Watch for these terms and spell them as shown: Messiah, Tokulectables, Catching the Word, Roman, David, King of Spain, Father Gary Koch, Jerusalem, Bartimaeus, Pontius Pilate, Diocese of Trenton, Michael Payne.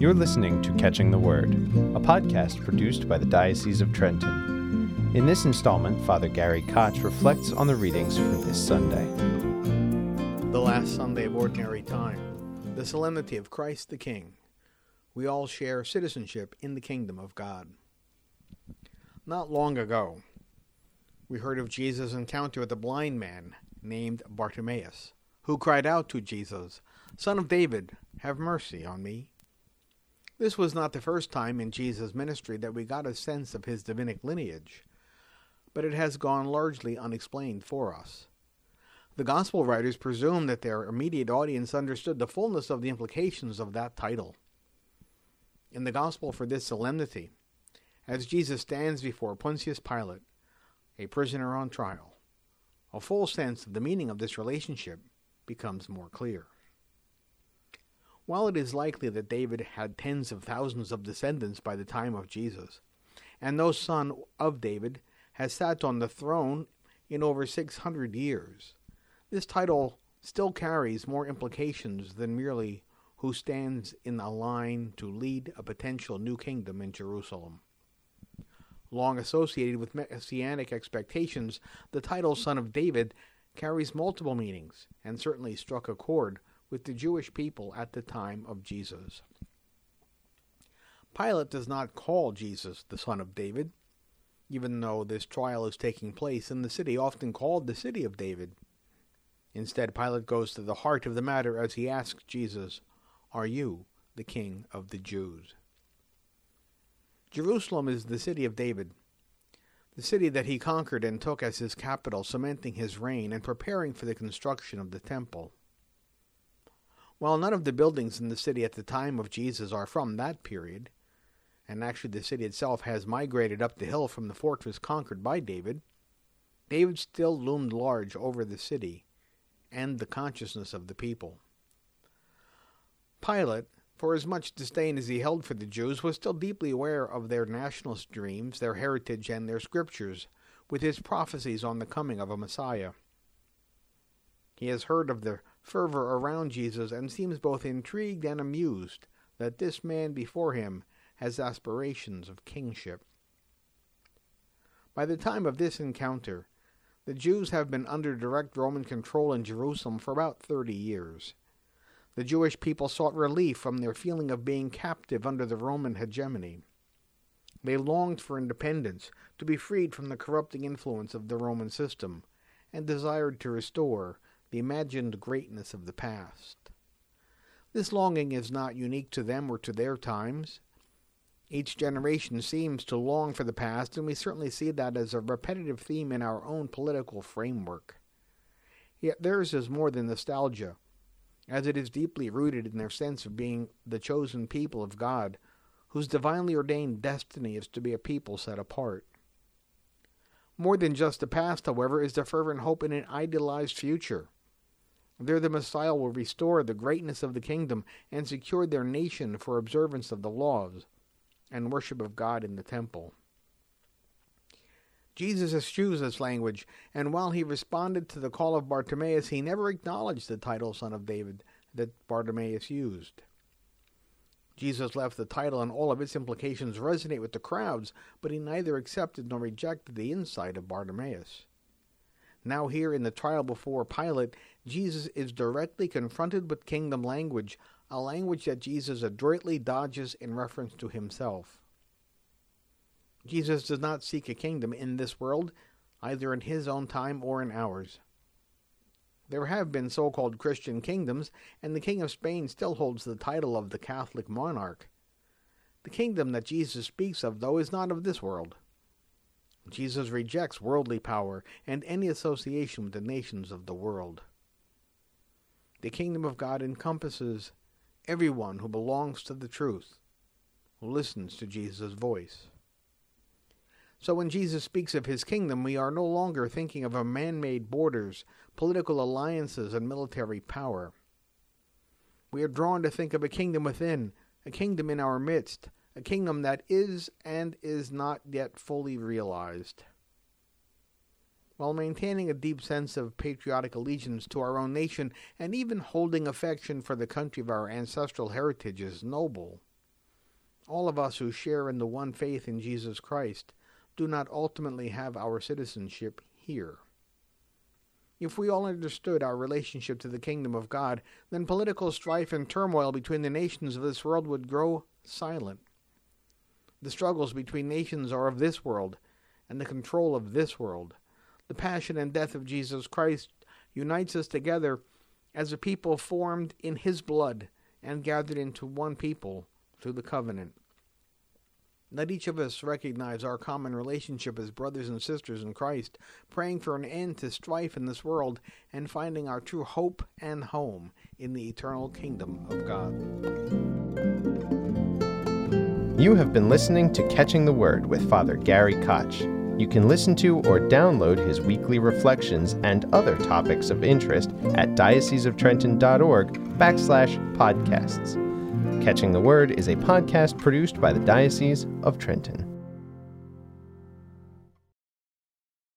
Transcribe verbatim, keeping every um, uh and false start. You're listening to Catching the Word, a podcast produced by the Diocese of Trenton. In this installment, Father Gary Koch reflects on the readings for this Sunday. The last Sunday of Ordinary Time, the Solemnity of Christ the King. We all share citizenship in the Kingdom of God. Not long ago, we heard of Jesus' encounter with a blind man named Bartimaeus, who cried out to Jesus, "Son of David, have mercy on me." This was not the first time in Jesus' ministry that we got a sense of his divinic lineage, but it has gone largely unexplained for us. The Gospel writers presume that their immediate audience understood the fullness of the implications of that title. In the Gospel for this solemnity, as Jesus stands before Pontius Pilate, a prisoner on trial, a full sense of the meaning of this relationship becomes more clear. While it is likely that David had tens of thousands of descendants by the time of Jesus, and no son of David has sat on the throne in over six hundred years, this title still carries more implications than merely who stands in a line to lead a potential new kingdom in Jerusalem. Long associated with messianic expectations, the title Son of David carries multiple meanings and certainly struck a chord with the Jewish people at the time of Jesus. Pilate does not call Jesus the Son of David, even though this trial is taking place in the city often called the City of David. Instead, Pilate goes to the heart of the matter as he asks Jesus, "Are you the King of the Jews?" Jerusalem is the City of David, the city that he conquered and took as his capital, cementing his reign and preparing for the construction of the temple. While none of the buildings in the city at the time of Jesus are from that period, and actually the city itself has migrated up the hill from the fortress conquered by David, David still loomed large over the city and the consciousness of the people. Pilate, for as much disdain as he held for the Jews, was still deeply aware of their nationalist dreams, their heritage, and their scriptures, with his prophecies on the coming of a Messiah. He has heard of the fervor around Jesus and seems both intrigued and amused that this man before him has aspirations of kingship. By the time of this encounter, the Jews have been under direct Roman control in Jerusalem for about thirty years. The Jewish people sought relief from their feeling of being captive under the Roman hegemony. They longed for independence, to be freed from the corrupting influence of the Roman system, and desired to restore the imagined greatness of the past. This longing is not unique to them or to their times. Each generation seems to long for the past, and we certainly see that as a repetitive theme in our own political framework. Yet theirs is more than nostalgia, as it is deeply rooted in their sense of being the chosen people of God, whose divinely ordained destiny is to be a people set apart. More than just the past, however, is their fervent hope in an idealized future. There the Messiah will restore the greatness of the kingdom and secure their nation for observance of the laws and worship of God in the temple. Jesus eschews this language, and while he responded to the call of Bartimaeus, he never acknowledged the title Son of David that Bartimaeus used. Jesus left the title and all of its implications resonate with the crowds, but he neither accepted nor rejected the insight of Bartimaeus. Now here in the trial before Pilate, Jesus is directly confronted with kingdom language, a language that Jesus adroitly dodges in reference to himself. Jesus does not seek a kingdom in this world, either in his own time or in ours. There have been so-called Christian kingdoms, and the King of Spain still holds the title of the Catholic monarch. The kingdom that Jesus speaks of, though, is not of this world. Jesus rejects worldly power and any association with the nations of the world. The kingdom of God encompasses everyone who belongs to the truth, who listens to Jesus' voice. So when Jesus speaks of his kingdom, we are no longer thinking of a man-made borders, political alliances, and military power. We are drawn to think of a kingdom within, a kingdom in our midst, a kingdom that is and is not yet fully realized. While maintaining a deep sense of patriotic allegiance to our own nation and even holding affection for the country of our ancestral heritage is noble, all of us who share in the one faith in Jesus Christ do not ultimately have our citizenship here. If we all understood our relationship to the kingdom of God, then political strife and turmoil between the nations of this world would grow silent. The struggles between nations are of this world, and the control of this world. The passion and death of Jesus Christ unites us together as a people formed in his blood and gathered into one people through the covenant. Let each of us recognize our common relationship as brothers and sisters in Christ, praying for an end to strife in this world and finding our true hope and home in the eternal kingdom of God. You have been listening to Catching the Word with Father Gary Koch. You can listen to or download his weekly reflections and other topics of interest at dioceseoftrenton.org backslash podcasts. Catching the Word is a podcast produced by the Diocese of Trenton.